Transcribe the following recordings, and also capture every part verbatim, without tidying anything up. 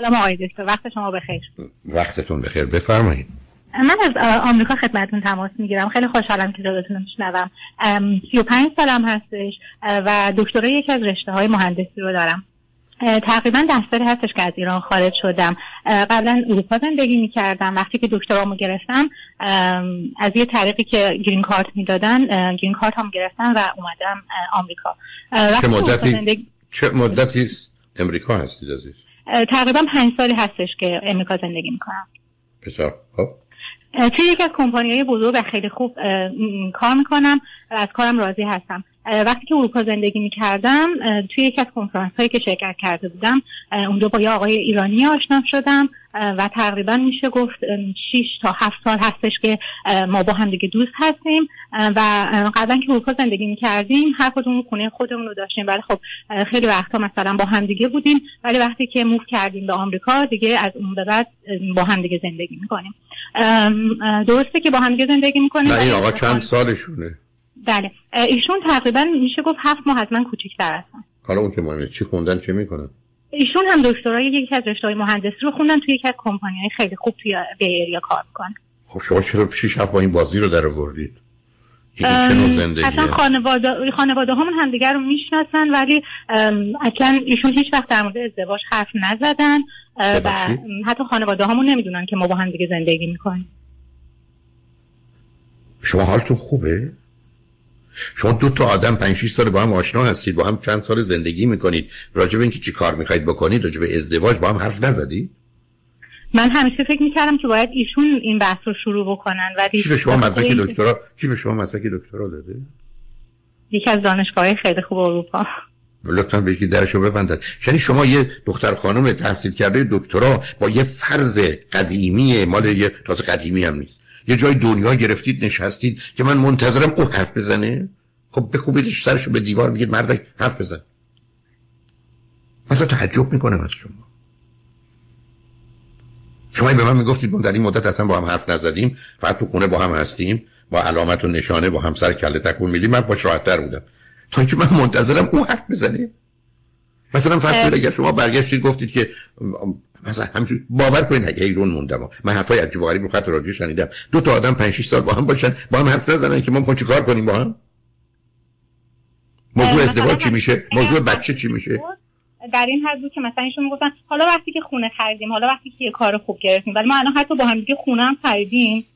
سلام آقای دکتر، وقت شما بخیر. وقتتون بخیر، بفرمایید. من از آمریکا خدمتتون تماس میگیرم. خیلی خوشحالم که صداتون رو میشنوم. سی و پنج سالم هستش و دکترای یکی از رشته‌های مهندسی رو دارم. تقریبا ده سال هستش که از ایران خارج شدم. قبلا اروپا زندگی میکردم. وقتی که دکترامو گرفتم از یه طریقی که گرین کارت میدادن، گرین کارت هم گرفتم و اومدم آمریکا. چه مدتی زندگی... چه مدتی امریکا هستید عزیز؟ تقریبا پنج سالی هستش که امریکا زندگی میکنم. بسیار خب. توی یکی از کمپانی‌های بزرگ و خیلی خوب کار میکنم و از کارم راضی هستم. وقتی که اروپا زندگی میکردم توی یکی از کنفرانس‌هایی که شرکت کرده بودم اونجا با یه آقای ایرانی آشنا شدم و تقریبا میشه گفت شش تا هفت سال هستش که ما با هم دیگه دوست هستیم و قبلا که اروپا زندگی میکردیم هر کدوم خونه خودمون رو داشتیم، ولی خب خیلی وقتا مثلا با هم دیگه بودیم، ولی وقتی که موو کردیم به آمریکا دیگه از اون به بعد با هم دیگه زندگی میکنیم. درسته که با هم دیگه زندگی میکنیم. این آقا چند سالشونه؟ بله ایشون تقریبا میشه گفت هفت ماه از من کوچیک‌تر هستن. حالا اون که مهمه چی خوندن چه میکنن؟ ایشون هم دکترای یکی از رشته‌های مهندسی رو خوندن، توی یکی از کمپانی‌های خیلی خوب توی بی‌اریا کار میکنن. خب شما چرا شش هفت با این بازی رو درآوردید؟ این چه نوع زندگیه؟ اصلا خانواده خانواده‌هامون همدیگه رو میشناسن، ولی اصلا ایشون هیچ وقت در مورد ازدواج حرف نزدن و حتی خانواده‌هامون نمیدونن که ما با هم دیگه زندگی میکنیم. شما حالتون خوبه؟ شما دو تا آدم پنج شش سال با هم آشنا هستید، با هم چند سال زندگی میکنید، راجع به اینکه چی کار میخواید بکنید، راجع به ازدواج با هم حرف نزدید؟ من همیشه فکر میکردم که باید ایشون این بحث رو شروع بکنن. ولی کی به شما مدرک دکترا کی به شما مدرک دکترا داده؟ یکی از دانشگاه‌های خیلی خوب اروپا. لطفاً به یکی درشو ببندید. یعنی شما یه دختر خانم تحصیل کرده دکترا با یه فرض قدیمی، مال یه تازه قدیمی هم نیست، یه جای دنیا گرفتید نشستید که من منتظرم او حرف بزنه؟ خب بکوبیدش سرشو به دیوار بگید مردک حرف بزن. مثلا تعجب میکنم از شما. شما به من میگفتید ما در این مدت اصلا با هم حرف نزدیم، فقط تو خونه با هم هستیم، با علامت و نشانه با هم سر کله تکون میدیم، من باش راحت‌تر بودم تا اینکه من منتظرم او حرف بزنه. مثلا فرض کنید شما برگشتید گفتید که مثلا همینجوری باور کنید ایرون موندم، من حرفای عجیب و غریب رو خط رادیو شنیدم، دو تا آدم پنج شش سال با هم باشن با هم حرف نزنن که ما میخوایم چیکار کنیم با هم؟ موضوع ازدواج چی میشه؟ موضوع بچه چی میشه؟ در این حد بود که مثلا ایشون میگفتن حالا وقتی که خونه خریدیم، حالا وقتی که یه کار خوب گرفتیم، ولی ما الان حتی با هم دیگه خونه هم خریدیم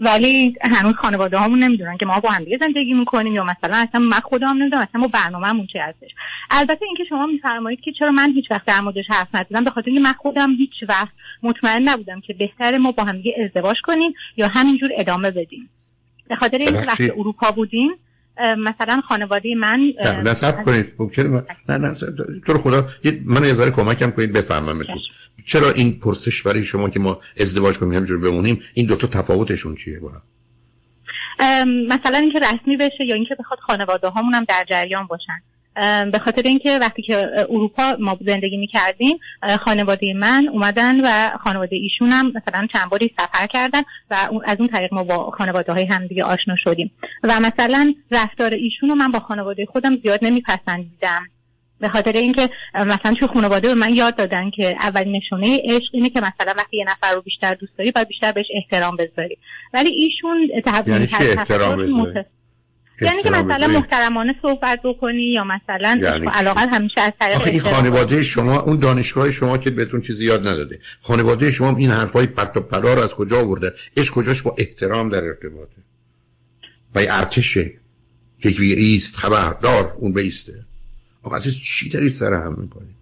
ولی هنوز خانواده‌هامون نمیدونن که ما با هم دیگه زندگی میکنیم، یا مثلا اصلا من خودم نمیدونم اصلا ما برنامه‌مون چی هستش. البته اینکه شما میفرمایید که چرا من هیچ وقت در موردش حرف نزدم، به خاطر اینکه من خودم هیچ وقت مطمئن نبودم که بهتره ما با هم دیگه ازدواج کنیم یا همینجور ادامه بدیم. به خاطر اینکه وقتی اروپا بودیم مثلا خانواده من نصب کنید ممکنه نه نه تو رو خدا من یه ذره کمکم کنید بفهمم بتون. چرا این پرسش برای شما که ما ازدواج کنیم همینجور بمونیم، این دوتا تفاوتشون چیه با هم؟ مثلا اینکه رسمی بشه یا اینکه بخواد خانواده هامون هم در جریان باشن. به خاطر اینکه وقتی که اروپا ما زندگی می‌کردیم خانواده من اومدن و خانواده ایشون هم مثلا چند باری سفر کردن و از اون طریق ما با خانواده‌های همدیگه آشنا شدیم و مثلا رفتار ایشون رو من با خانواده خودم زیاد نمی‌پسندیدم، به خاطر اینکه مثلا تو خانواده به من یاد دادن که اولین نشونه عشق اینه که مثلا وقتی یه نفر رو بیشتر دوست داری باید بیشتر بهش احترام بذاری، ولی ایشون تحویل کرد یعنی که مثلا محترمانه صحبت بکنی یا مثلا یعنی علاقه همیشه از طریق آخه این خانواده شما اون دانشگاه شما که بهتون چیزی یاد نداده، خانواده شما هم این حرفای پرت و پلا رو از کجا آوردن؟ اش کجاش با احترام در ارتباطه و ارتشه یک بیریست خبردار اون بیسته. آقا عزیز چی دارید سر هم میکنید؟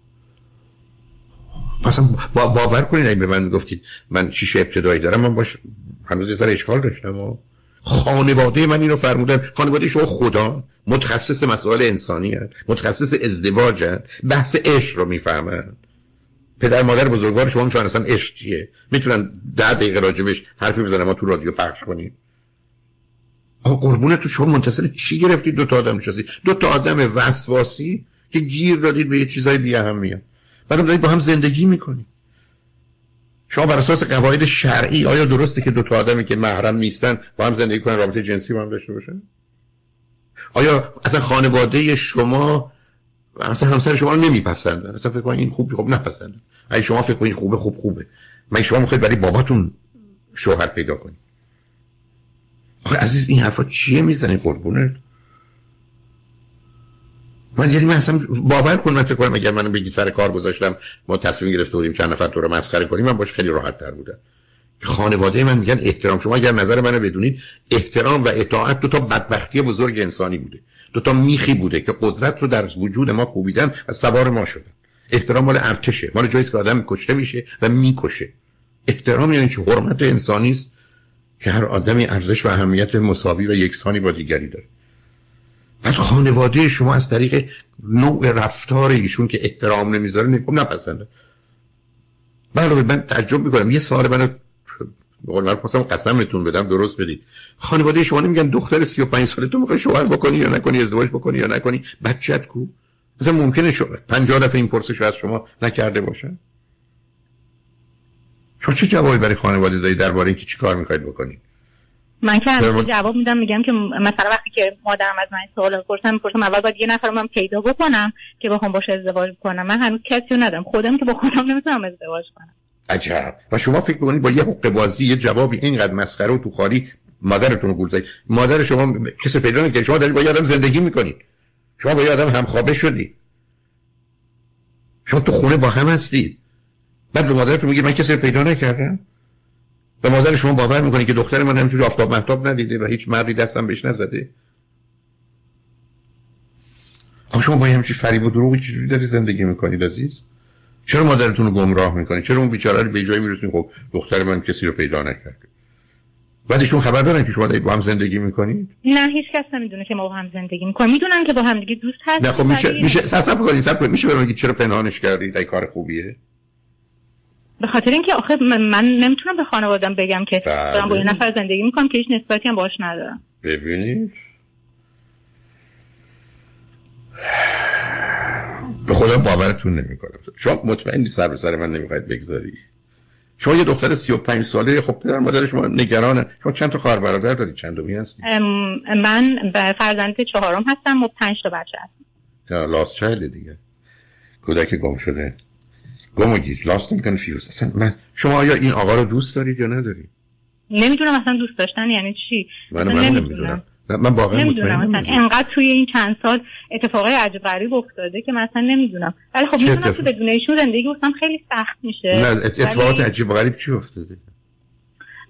مثلا با باور کنید این به من میگفتید من چیش ابتدایی دارم، من باش هنوز یه سر اشکال داشتم و خانواده من اینو فرمودن. خانواده شما خدا متخصص مسائل انسانی هست، متخصص ازدواج هست، بحث عشق رو میفهمن. پدر مادر بزرگوار شما میفهمن اصلا عشق چیه، میتونن ده دقیقه راجبش حرفی بزنن ما تو رادیو پخش کنیم. آقا قربونه تو شما منتصر چی گرفتید؟ دو تا آدم نشستی، دو تا آدم وسواسی که گیر دادید به یه چیزای بی اهمیت، بعدم دارید با هم زندگی میکنید. شما بر اساس قواعد شرعی آیا درسته که دو تا آدمی که محرم نیستن با هم زندگی کنن، رابطه جنسی با هم داشته باشن؟ آیا اصلا خانواده شما اصلا همسر شما رو نمیپسندن؟ اصلا فکر کنم این خوب خوب نپسندن. اگه شما فکر کنید خوبه خوب خوبه، مگه شما میخواید برای باباتون شوهر پیدا کنید؟ آخه عزیز این حرفا چیه میزنی قربونت؟ من یعنی من اصلا باور کنم من کنم اگر منو بگی سر کار گذاشتم ما تصمیم گرفته بودیم چند نفر تو رو مسخره کنیم من باش خیلی راحت تر بودم. خانواده من میگن احترام، شما اگر نظر منو بدونید احترام و اطاعت دو تا بدبختی بزرگ انسانی بوده، دو تا میخی بوده که قدرت رو در وجود ما کوبیدن و سوار ما شدن. احترام مال ارتشه، مال جاییه که آدم کشته میشه و میکشه. احترام یعنی چه؟ حرمت انسانی است که هر آدمی ارزش و اهمیت مساوی و یکسانی با دیگری داره. بعد خانواده شما از طریق نوع رفتار ایشون که احترام نمیذاره نمیگم نپسنده. بله من تعجب میکنم یه سوال منو بقول من خواستم قسمتون بدم درست بدید. خانواده شما نمیگن دختر سی و پنج ساله تو میخوای شوهر بکنی یا نکنی، ازدواج بکنی یا نکنی، بچت کو؟ اصلا ممکنه شو پنجاه دفعه این پرسش رو از شما نکرده باشن. شما چه جوابی برای خانواده دادی درباره اینکه چیکار میخواید بکنید؟ من که همیشه جواب میدم، میگم که مثلا وقتی که مادرم از من سوال می‌پرسن می‌پرسم اول باید یه نفر من پیدا بکنم که باهام باشه ازدواج کنم. من هنوز کسی ندارم، خودم که با خودم نمیتونم ازدواج کنم. عجب. و شما فکر می‌کنید با یه حقه بازی یه جوابی اینقدر مسخره و تو خالی مادرتون رو گول زدید؟ مادر شما کسی پیدا نمی‌کنه، شما دارید با یه آدم زندگی می‌کنید، شما با یه آدم همخوابه شدی، شما تو خونه با هم هستید، بعد به مادرتون میگید من کسی پیدا نکردم. به مادر شما باور میکنید که دختر من همینجوری آفتاب مهتاب ندیده و هیچ مردی دستم بهش نزده؟ آخه شما با همچین فریب و دروغی چجوری داری زندگی میکنید عزیز؟ چرا مادرتون رو گمراه میکنید؟ چرا اون بیچاره رو به جایی میرسونید خب دختر من کسی رو پیدا نکرد؟ بعدشون خبر دارن که شما دارید با هم زندگی میکنید؟ نه هیچ کس نمیدونه که ما با هم زندگی میکنیم. میدونن که با هم دیگه دوست هستیم. نه خب میشه میشه حساب کنید حساب کنید میشه بگید چرا پنهانش کردید؟ این کار خوبیه؟ به خاطر اینکه آخه من, من نمیتونم به خانواده‌ام بگم که دارم با یه نفر زندگی میکنم که هیچ نسبتی هم باهاش ندارم. ببینید به خدا باورتون نمیکنم. شما مطمئنی سر به سر من نمیخواید بگذاری؟ شما یه دختر سی و پنج ساله، خب پدر مادر شما نگرانه. شما چند تا خواهر برادر دارید؟ چندمی هستید؟ من فرزند چهارم هستم و پنج تا بچه هستم. لاست چایلد دیگه، کودک گم شده. گموگیج لاستم کنفیوز. اصلا من شما یا این آقا رو دوست دارید یا ندارید؟ نمیدونم اصلا دوست داشتن یعنی چی. من من نمیدونم. من واقعا نمیدونم. اصلا انقدر توی این چند سال اتفاقای عجیب غریب افتاده که من اصلا نمیدونم. ولی خب میدونم تو بدون ایشون زندگی گفتم خیلی سخت میشه. نه اتفاقات ولی... عجیب غریب چی افتاده؟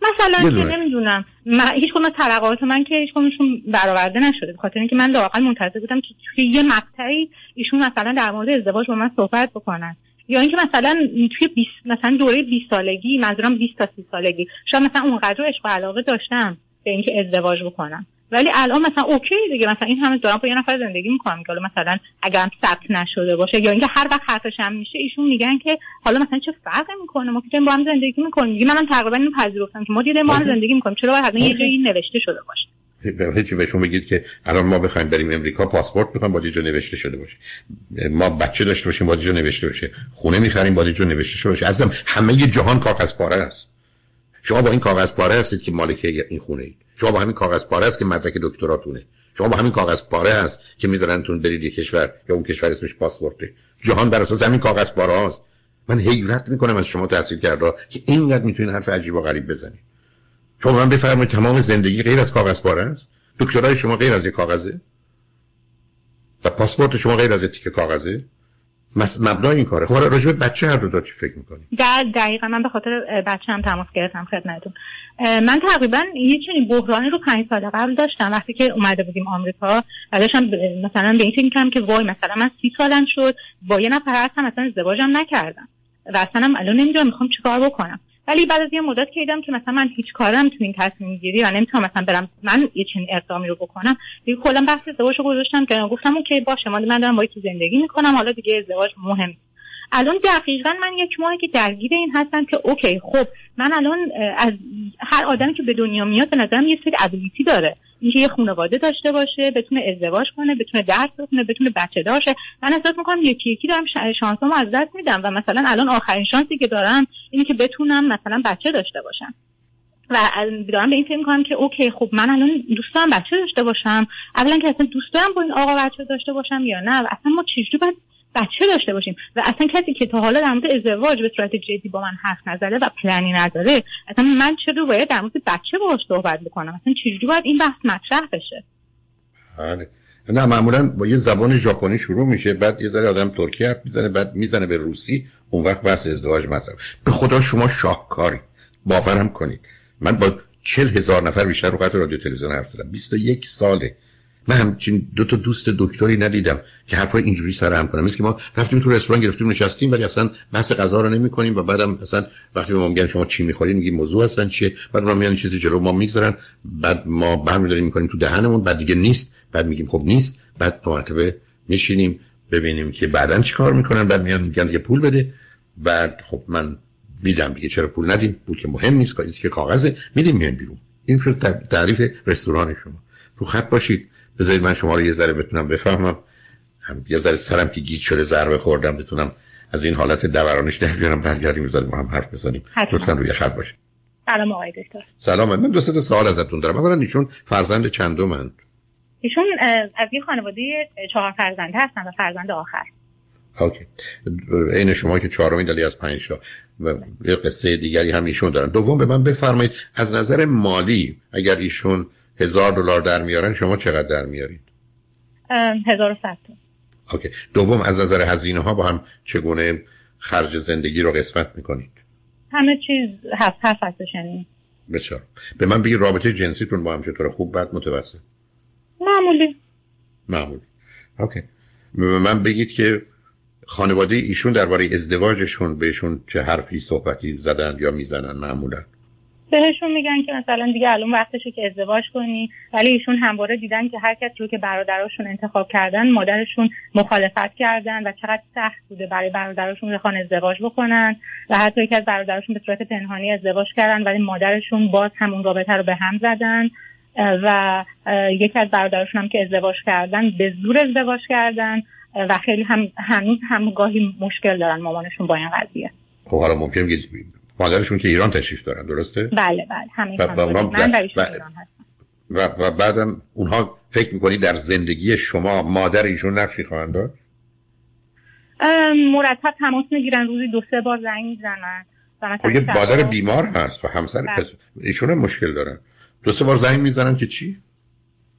مثلا که نمیدونم من هیچ کدوم ترقاات من که هیچ کدومشون برآورده نشده، به خاطر اینکه من واقعا منتظر بودم که توی یه مقطعی ایشون مثلا در مورد ازدواج با من صحبت بکنن. یا اینکه مثلا توی بیست مثلا دوره بیست سالگی، منظورم بیست تا سی سالگی، شاید مثلا اونقدر عشق و علاقه داشتم به اینکه ازدواج بکنم، ولی الان مثلا اوکی دیگه، مثلا این همه دارم با یه نفر زندگی میکنم که حالا مثلا اگرم ثبت نشده باشه یا اینکه هر وقت حرفش هم میشه ایشون میگن که حالا مثلا چه فرقی میکنه ما که با هم زندگی میکنیم. دیگه من تقریبا اینو پذیرفتم که ما دیگه ما هم زندگی میکنیم، چرا باید یه جایی نوشته شده باشه؟ هیچی بهشون بگید که الان ما بخوایم بریم امریکا پاسپورت میخوایم باید یه جا نوشته شده باشه، ما بچه داشته باشیم باید یه جا نوشته باشه، خونه میخریم باید یه جا نوشته شده باشه. عزیزم همه جهان کاغذ پاره است. شما با این کاغذ پاره هستید که مالک این خونه اید، شما با همین کاغذ پاره است که مدرک دکتراتونه، شما با همین کاغذ پاره است که میذارنتون برید یه کشور یا اون کشور اسمش پاسپورته. جهان بر اساس همین کاغذ پاره است. من حیرت میکنم از شما تحصیلکردا که اینقدر میتونید حرف عجیب و غریب بزنید. شما من بفرمایید تمام زندگی غیر از کاغذ پاره است؟ دکترای شما غیر از یک کاغذه؟ و پاسپورت شما غیر از یک تیکه کاغذه؟ مبنای این کاره. خب راجع به بچه هر دو تا چی فکر می‌کنید؟ در دقیقاً من به خاطر بچه‌م تماس گرفتم خدمتتون. من تقریباً یه چنین بحرانی رو پنج سال قبل داشتم وقتی که اومده بودیم آمریکا. داشتم مثلا به این فکر می‌کردم که وای مثلا من سی سالم شد با یه نفر هستم مثلا ازدواجم نکردم و اصلاً الان نمی‌دونم می‌خوام چیکار بکنم. ولی بعد از یه مدت که دیدم که مثلا من هیچ کارم تو این تصمیم گیری و نمیتونم مثلا برم من یه چنین اقدامی رو بکنم، دیگه کلا بحث ازدواجو گذاشتم که گفتم اوکی باشه من دارم با یکی زندگی میکنم، حالا دیگه ازدواج مهم. الان دقیقاً من یک ماهه که درگیر این هستم که اوکی خب من الان از هر آدمی که به دنیا میاد به نظرم یه سری ابیلیتی داره، اینکه یه خانواده داشته باشه، بتونه ازدواج کنه، بتونه درس بخونه، بتونه بچه دار شه. من احساس میکنم یکی یکی دارم شانسامو از دست میدم و مثلا الان آخرین شانسی که دارم اینه که بتونم مثلا بچه داشته باشم و دارم به این فکر میکنم که اوکی خب من الان دوست دارم بچه داشته باشم، اولا که اصلا دوست دارم با این آقا بچه داشته باشم یا نه، اصلا ما چجوری باید بچه داشته باشیم. و اصلا کسی که تا حالا در مورد ازدواج به صورت جدی با من حرف نزده و پلنی نداره، اصلا من چرا باید در مورد بچه باهاش صحبت بکنم؟ اصلا چجوری باید این بحث مطرح بشه؟ بله. نه معمولا با یه زبان ژاپنی شروع میشه، بعد یه ذره آدم ترکی حرف میزنه، بعد میزنه به روسی، اون وقت بحث ازدواج مطرح. به خدا شما شاهکاری، باورم کنید. من با چهل هزار نفر بیشتر رو خط رادیو تلویزیون حرف زدم، بیست و یک ساله. من همچین دو تا دوست دکتری ندیدم که حرفای اینجوری سر هم کنن. مثل که ما رفتیم تو رستوران گرفتیم نشستیم ولی اصلا بحث غذا رو نمی‌کنیم و بعدم اصلا وقتی به ما میگن شما چی می‌خورید میگیم موضوع اصلا چیه، بعد اونا میان چیزی جلو ما می‌ذارن، بعد ما برمی‌داریم می‌کنیم تو دهنمون، بعد دیگه نیست، بعد میگیم خب نیست، بعد تو مرتبه میشینیم ببینیم که بعداً چیکار می‌کنن، بعد میان میگن دیگه پول بده، بعد خب من میدم دیگه، چرا پول ندیم، پول که مهم نیست، کاری که کاغذه، میدیم میایم بیرون. این شد تعریف رستوران شما. رو خط باشید، بذارید من شما رو یه ذره بتونم بفهمم، هم یه ذره سرم که گیج شده ضربه خوردم بتونم از این حالت دورانش در بیارم، برگردیم بذاریم با هم حرف بزنیم. لطفاً روی خط باشید. سلام آقای دکتر. سلام. من دو سه سوال ازتون دارم. اولا ایشون فرزند چندمند؟ ایشون از یه خانواده چهار فرزنده هستن و فرزند آخر. اوکی. عین شما که چهارمین دلیل از پنج تا و یه قصه دیگری هم ایشون دارن. دوم به من بفرمایید از نظر مالی اگر ایشون هزار دلار در میارن شما چقدر در میارید؟ هزار و صد. اوکی. دوم از نظر هزینه ها با هم چگونه خرج زندگی رو قسمت میکنید؟ همه چیز هفت هفت هستش. یعنی بسیار. به من بگید رابطه جنسیتون با هم چطوره؟ خوب، بد، متوسط؟ معمولی. معمولی. اوکی. به من بگید که خانواده ایشون درباره ازدواجشون بهشون چه حرفی صحبتی زدن یا میزنن معمولا؟ بهشون میگن که مثلا دیگه الان وقتشه که ازدواج کنی، ولی ایشون همواره دیدن که هر کسی رو که برادراشون انتخاب کردن مادرشون مخالفت کردن و چقدر سخت بوده برای برادراشون بخوان ازدواج بکنن و حتی یکی از برادراشون به صورت پنهانی ازدواج کردن ولی مادرشون باز همون رابطه رو به هم زدن و یکی از برادراشون هم که ازدواج کردن به زور ازدواج کردن و خیلی هم هنوز هم گاهی مشکل دارن مامانشون با این قضیه. خب حالا ممکنن که مادرشون که ایران تشریف دارن، درسته؟ بله بله، همین خانواده من در ایشون ایران هستم. و و بعدم اونها فکر می‌کنی در زندگی شما مادر ایشون نقشی خواهند داشت؟ مرتب تماس می‌گیرن، روزی دو سه بار زنگ می‌زنن. یه مادر بیمار هست و همسر ایشون هم مشکل دارن. دو سه بار زنگ می‌زنن که چی؟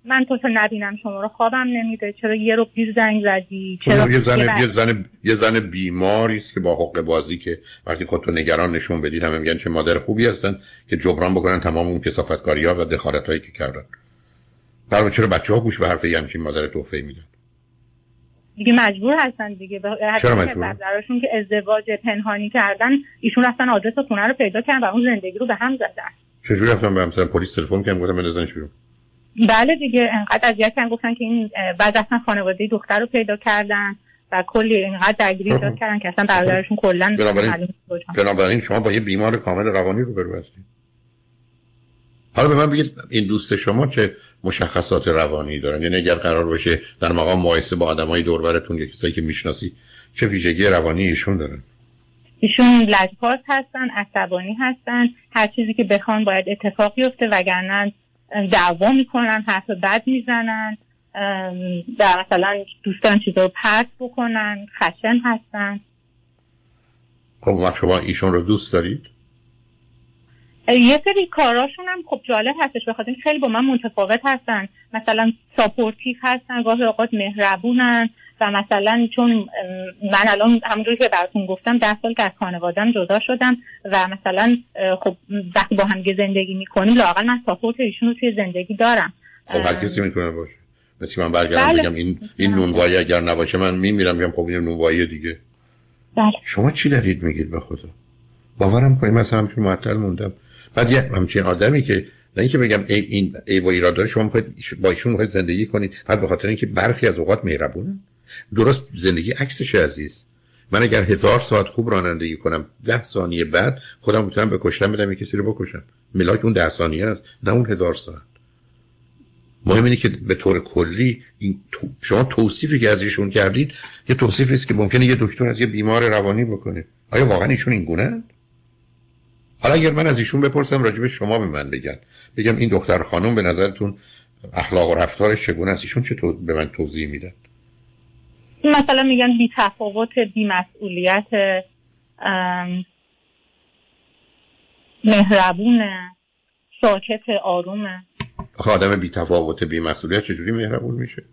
من تو نبینم شما رو، خوابم نمیده، چرا یه رو پیر زنگ زدی، چرا یه زن یه زن یه زن بیماری است که با حق بازی که وقتی خودتو نگران نشون بدید همه میگن چه مادر خوبی هستن که جبران بکنن تمام اون کثافتکاری‌ها و دخالتایی که کردن. برای چرا بچه‌ها گوش به حرفی همچین مادر تحفه میدن؟ دیگه مجبور هستن دیگه. چرا مجبور؟ براشون که ازدواج پنهانی کردن، ایشون رفتن آدرس خونه رو پیدا کردن و اون زندگی رو به هم زدن. چجوری رفتن به همسر پلیس تلفن کردن گفتن بندازنش بیرون؟ بله دیگه، انقدر اذیتن گفتن که این بعد اصلا خانواده دختر رو پیدا کردن و کلی انقدر درگیری ایجاد کردن که اصلا برادرشون کلا معلوم شد. بنابراین شما با یه بیمار کامل روانی روبرو هستید. حالا به من بگید این دوست شما چه مشخصات روانی دارن؟ یعنی اگر قرار باشه در مقام مقایسه با آدمای دور و برتون یا کسایی که میشناسی چه ویژگی روانی ایشون دارن؟ ایشون لجپاز هستن، عصبانی هستن، هر چیزی که بخوان باید اتفاق بیفته وگرنه دعوا میکنن، حرف بد میزنن، در مثلا دوستان چیزا رو پرت بکنن، خشن هستن. خب شما ایشون رو دوست دارید؟ یه سری کاراشون هم خب جالب هستش، بخاطر اینکه خیلی با من متفاوت هستن، مثلا ساپورتیو هستن، گاهی اوقات مهربونن و مثلا چون من الان همونجوری که براتون گفتم ده سال که از خانواده‌ام جدا شدم و مثلا خب وقتی با هم زندگی میکنیم لااقل من ساپورت ایشون رو توی زندگی دارم. خب هر کسی میتونه باشه. مثل من برگردم بله. بگم این این نونوایی اگر نباشه من میمیرم، میگم خب این نونوایی دیگه. بله. شما چی دارید میگید به خدا؟ باورم کنید مثلا همچون معطل موندم. بعد یه همچین آدمی که نه اینکه بگم ای این ای با ایراداره شما میخواید با ایشون میخواید زندگی کنید، بعد به خاطر اینکه برخی از اوقات مهربونه. درست زندگی عکسش عزیز. من اگر هزار ساعت خوب رانندگی کنم ده ثانیه بعد خودم میتونم به کشتن بدم یه کسی رو بکشم. ملاک اون ده ثانیه است نه اون هزار ساعت. مهم اینه که به طور کلی این تو... شما توصیفی که از ایشون کردید یه توصیفی است که ممکنه یه دکتر از یه بیمار روانی بکنه. آیا واقعا ایشون این گونه اند؟ حالا اگر من از ایشون بپرسم راجب شما به من بگن، بگم این دختر خانم به نظرتون اخلاق و رفتارش چگونه است، ایشون چطور به من توضیح میدن؟ مثلا میگن بی تفاوت، بی مسئولیت، مهربونه، ساکت، آرومه. آدم بی تفاوت، بی مسئولیت چجوری مهربون میشه؟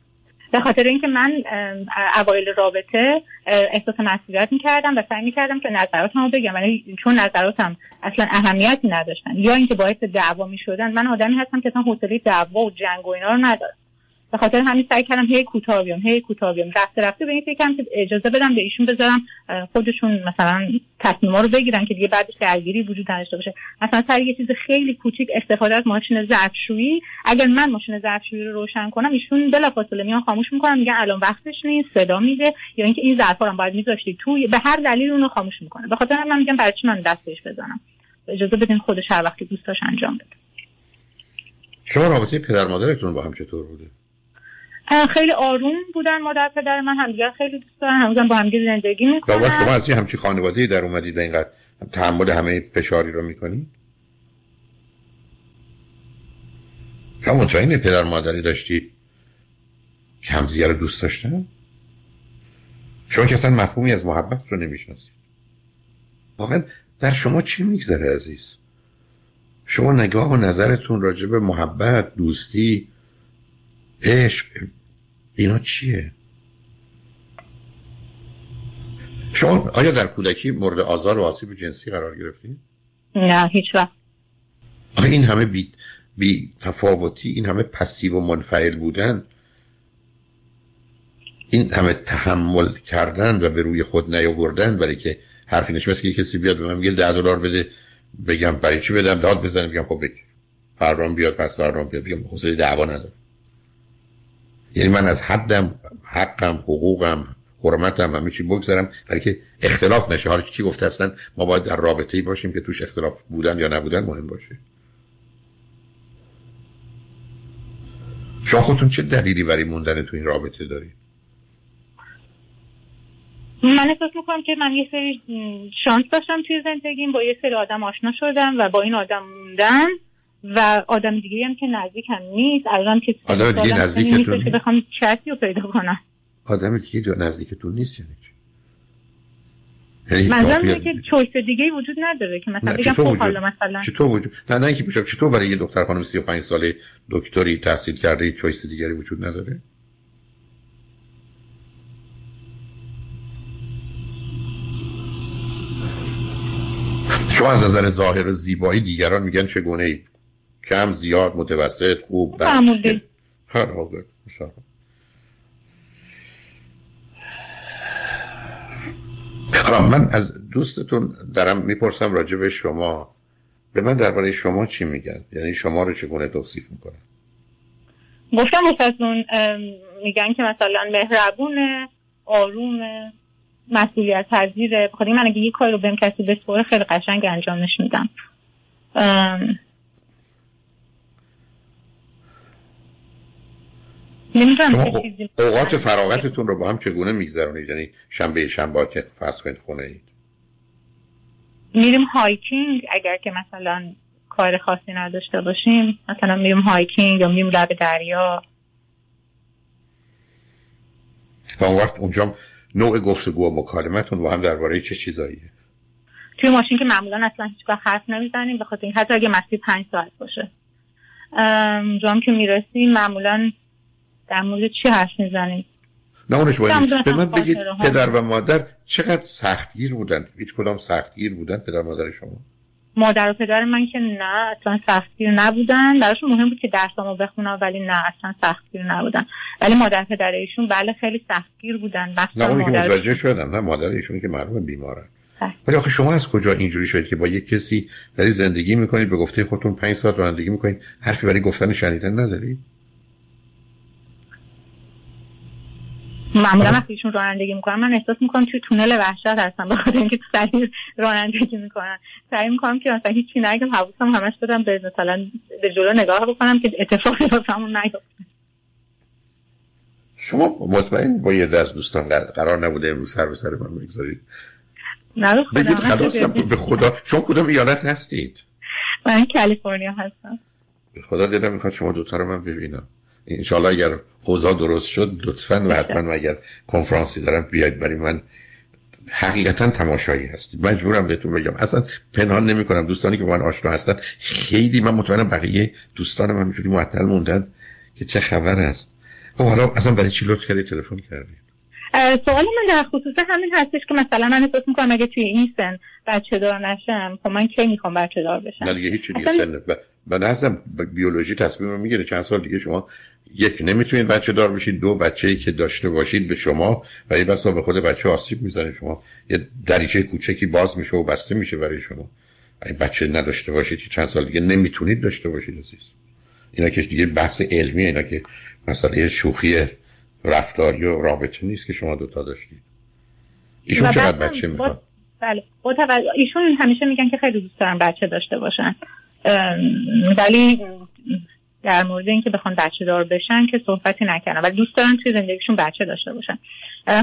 به خاطر اینکه من اوایل رابطه احساس مسئولیت میکردم و سعی میکردم که نظراتمو بگم، ولی چون نظراتم اصلا اهمیتی نداشتن یا اینکه باعث دعوا میشدن، من آدمی هستم که اصلا حوصله دعوا و جنگ و اینا رو ندارم. به خاطر همین سعی کردم هی کوتاه بیام، هی کوتاه بیام. رفته رفته به این فکر کردم که اجازه بدم به ایشون، بذارم خودشون مثلا تصمیما رو بگیرن که دیگه بعدش درگیری وجود نداشته باشه. مثلا سر یه چیز خیلی کوچیک، استفاده از ماشین ظرفشویی، اگر من ماشین ظرفشویی رو روشن کنم ایشون بلافاصله میان خاموش میکنن، میگن الان وقتش نیست، صدا میده، یا اینکه این ظرفا رو باید میذاشتی تو، به هر دلیل اون رو خاموش میکنه. به خاطر همین میگم برای چی من دستش بزنم، اجازه بدین خودش هر وقتی دوست داشت انجام بده. شما رابطه پدر مادرتون با هم چطور بوده؟ خیلی آروم بودن، مادر پدر من همدیگر خیلی دوست دارن، هنوزم با همدیگر زندگی میکنن. بابا شما از یه همچین خانواده‌ای در اومدید و اینقدر تحمل همه فشاری رو میکنید؟ شما مطمئنه پدر مادری داشتید که همدیگر رو دوست داشتن؟ شما که اصلا مفهومی از محبت رو نمیشناسید. واقعا در شما چی میگذره عزیز؟ شما نگاه و نظرتون راجع به محبت، دوستی، عشق، اینا چیه؟ شما آیا در کودکی مورد آزار و آسیب جنسی قرار گرفتید؟ نه، هیچ وقت. آخه این همه بی, بی تفاوتی، این همه پسیو و منفعل بودن، این همه تحمل کردن و به روی خود نیاوردن برای که حرفی نشه، مثل کسی بیاد به من میگه ده دلار بده، بگم برای چی بدم، داد بزنم، بگم خب بگیر، فرام بیاد، پس فرام بیاد، بگم حوصله دعوا ندارم. یعنی من از حدم، حقم، حقوقم، حرمتم همه چی بگذارم برای که اختلاف نشه. حالا کی گفته اصلا ما باید در رابطه‌ای باشیم که توش اختلاف بودن یا نبودن مهم باشه؟ شما خودتون چه دلیلی برای موندن تو این رابطه دارید؟ من احساس میکنم که من یه سری شانس داشتم توی زندگیم، با یه سری آدم آشنا شدم و با این آدم موندم و آدم دیگری هم که نزدیکم نیست. الان که آدم دیگه نزدیکتون نیست که بخوام چیزی رو پیدا کنم. آدم دیگه نزدیکتون نیست یعنی چی؟ مثلا اینکه چویس دیگه‌ای وجود نداره که مثلا بگم خب حالا مثلا چطور وجود نه نه اینکه بشه چطور برای یه دختر خانم سی و پنج ساله دکتری تحصیل کرده چویس دیگری وجود نداره؟ شما از نظر ظاهر و زیبایی دیگران میگن چگونه ای؟ کم، زیاد، متوسط، خوب، بد؟ معمولی. خیلی خوب، انشاءالله. حالا من از دوستتون دارم میپرسم راجع به شما، به من درباره شما چی میگن؟ یعنی شما رو چگونه توصیف میکنن؟ گفتم واسهتون میگن که مثلا مهربونه، آرومه، مسئولیت پذیره. بخاطر من اگه یه کاری رو بهم کسی بسپره خیلی قشنگ انجامش میدم. شما اوقات فراغتتون رو با هم چگونه میگذرونید؟ یعنی شنبه شنبه که فرض کنید خونه اید، میریم هایکینگ اگر که مثلا کار خاصی نداشته باشیم، مثلا میریم هایکینگ یا میریم لب دریا. و اون وقت اونجا نوع گفتگو و مکالمتون با هم درباره چه چیزاییه؟ توی ماشین که معمولا اصلا هیچگاه حرف نمیزنیم، بخاطر این حتی اگه مسیر پنج ساعت باشه، جام که میرسیم معمولا در مورد چی حرف میزنیم؟ نه اونش باید به من بگید پدر و مادر چقدر سختگیر بودن؟ هیچ کدام سختگیر بودن پدر مادر شما؟ مادر و پدر من که نه، اصلا سختگیر نبودن. براشون مهم بود که درسامو بخونم، ولی نه، اصلا سختگیر نبودن. ولی مادر پدر ایشون بله خیلی سختگیر بودن. نه اونی که متوجه شدم، نه مادر ایشون که معلوم بیمارن. ولی آخه شما از کجا اینجوری شدید که با یک کسی در زندگی میکنید، به گفته خودتون پنج ساعت رانندگی میکنید، حرفی برای گفتن شنیدن ندارید؟ معمولا وقتی ایشون رانندگی میکنن من احساس میکنم توی تونل وحشت هستم، به خاطر اینکه سریع رانندگی میکنن. سعی میکنم که مثلا هیچی نگم، حواسم همش بدم به مثلا به جلو نگاه بکنم که اتفاقی واسمون نیفته. شما مطمئن با یه دست دوستان قرار نبوده امروز سر به سر من بگذارید؟ نه بگید خلاصم به خدا. شما کدوم ایالت هستید؟ من کالیفرنیا هستم. به خدا دلم میخواد شما دوتا رو من ببینم. انشالله اگر اوضاع درست شد لطفاً و حتما اگر کنفرانسی دارم بیاید، برای من حقیقتا تماشایی هستید. مجبورم بهتون بگم، اصلا پنهان نمی‌کنم، دوستانی که با من آشنا هستن خیلی، من مطمئنم بقیه دوستانم همینجوری معطل موندن که چه خبر است. خب حالا اصلا برای چی لطف کردید تلفن کردید؟ سوال من در خصوص همین هستش که مثلا من احساس می‌کنم اگه توی این سن بچه دار نشم، خب من کی می‌خوام بچه دار بشم؟ نه دیگه هیچ دیگه اصلا... سن من اصلا بیولوژی تصمیم میگیره چند سال دیگه شما یک نمیتونید بچه دار بشید، دو بچه‌ای که داشته باشید به شما و یه بسا به خود بچه آسیب می‌زنه، شما یه دریچه کوچکی باز میشه و بسته میشه برای شما. اگه بچه نداشته باشید که چند سال دیگه نمیتونید داشته باشید عزیز. اینا که دیگه بحث علمیه، اینا که مسئله شوخیه رفتاری و رابطه نیست که شما دوتا داشتید. ایشون چقدر بچه میخواد؟ بله با توجه ایشون همیشه میگن که خیلی دوست دارن بچه داشته باشن، ولی در مورد اینکه بخوان بچه دار بشن که صحبتی نکنن، ولی دوست دارن توی زندگیشون بچه داشته باشن.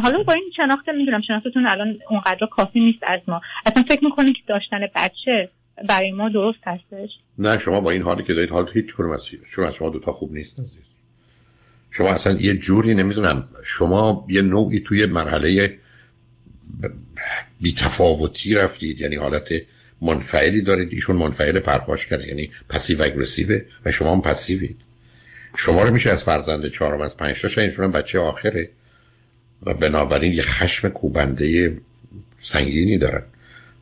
حالا با این شناخت، میدونم شناختتون الان اونقدر کافی نیست از ما، اصلا فکر میکنید که داشتن بچه برای ما درست هستش؟ نه، شما با این حالی که دارید حالت هیچ کدوم از شما شما دوتا خوب نیست عزیز. شما اصلا یه جوری نمیدونم، شما یه نوعی توی مرحله بی‌تفاوتی رفتید، یعنی حالت منفعلی دارید، ایشون منفعل پرخاشگره، یعنی پسیو اگریسیو و شما هم پسیوید. شما رو میشه از فرزند چهارم از پنج تاش، ایشون هم بچه آخره و بنابراین یه خشم کوبنده سنگینی دارن،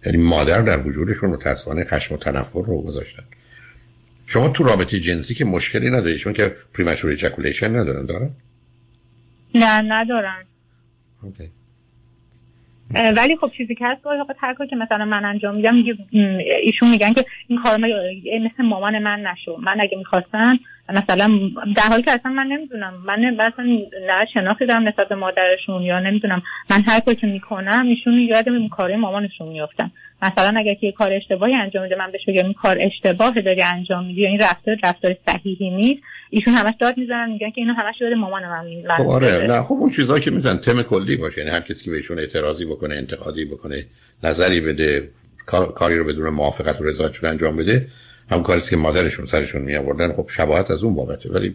یعنی مادر در وجودشون متأسفانه خشم و تنفر رو گذاشتن. شما تو رابطه جنسی که مشکلی ندارید، چون که پریمچور ایجاکولیشن ندارن؟ دارن؟ نه ندارن. اوکی. ولی خب چیزی که هست گاهی اوقات هر کاری که مثلا من انجام میدم ایشون میگن که این کارو مثل مامان من نشو، من اگه میخواستن مثلا، در حالی که اصلا من نمیدونم، من مثلا نه شناختی دارم نسبت به مادرشون یا نمیدونم، من هر کاری که میکنم ایشون یاد این کارای مامانشون میافتن. مثلا اگر که یه کار اشتباهی انجام میده من بهش بگم این کار اشتباهه داری انجام میدی یا این رفتار رفتار صحیحی نیست، ایشون همش داد میزنن میگن که اینو همش یاد مامان من. خب آره، نه خب اون چیزایی که میگن تم کلی باشه، یعنی هر کسی که بهشون اعتراضی بکنه، انتقادی بکنه، نظری بده، کار... کاری رو بدون موافقت و رضایتشون انجام بده، هم کاری که مادرشون سرشون می آوردن. خب شباهت از اون بابته، ولی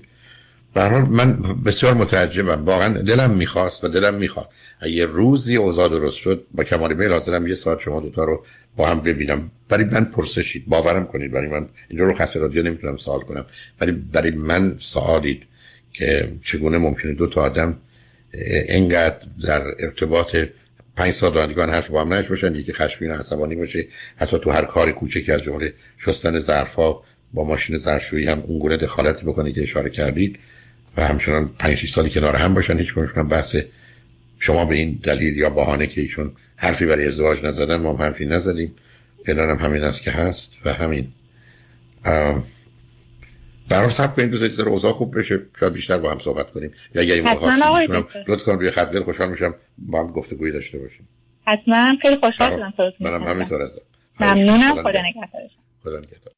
به هر حال من بسیار متعجبم، واقعا دلم میخواست و دلم میخواد اگه روزی اوضاع درست شد با کمال میل حاضرم یه ساعت شما دوتا رو با هم ببینم. برای من پرسشید، باورم کنید، برای من اینجا رو خط رادیو نمیتونم سوال کنم، ولی برای من سوالید که چگونه ممکنه دو تا آدم اینقدر در ارتباط پنج سال رانندگان حرف با هم نش باشن، یکی خشمگین و عصبانی باشه، حتی تو هر کاری کوچکی از جمله شستن ظرفا با ماشین ظرفشویی هم اون گونه دخالتی بکنه که اشاره کردید و همچنان پنج شش سالی کنار هم باشن، هیچ کنشون بحث شما به این دلیل یا بهانه که ایشون حرفی برای ازدواج نزدن ما هم حرفی نزدیم، پلانم همین است که هست و همین. برام صبر کنید دوست دارم اوضاع خوب بشه، شاید بیشتر با هم صحبت کنیم، یا اگه این موقع هستم لطف کنم روی خط بیاید، خوشحال میشم با هم گفتگویی داشته باشیم. حتما خیلی خوشحال شدم. منم همینطور هستم. ممنونم، خدا نگهدارتون. خدا نگهدار.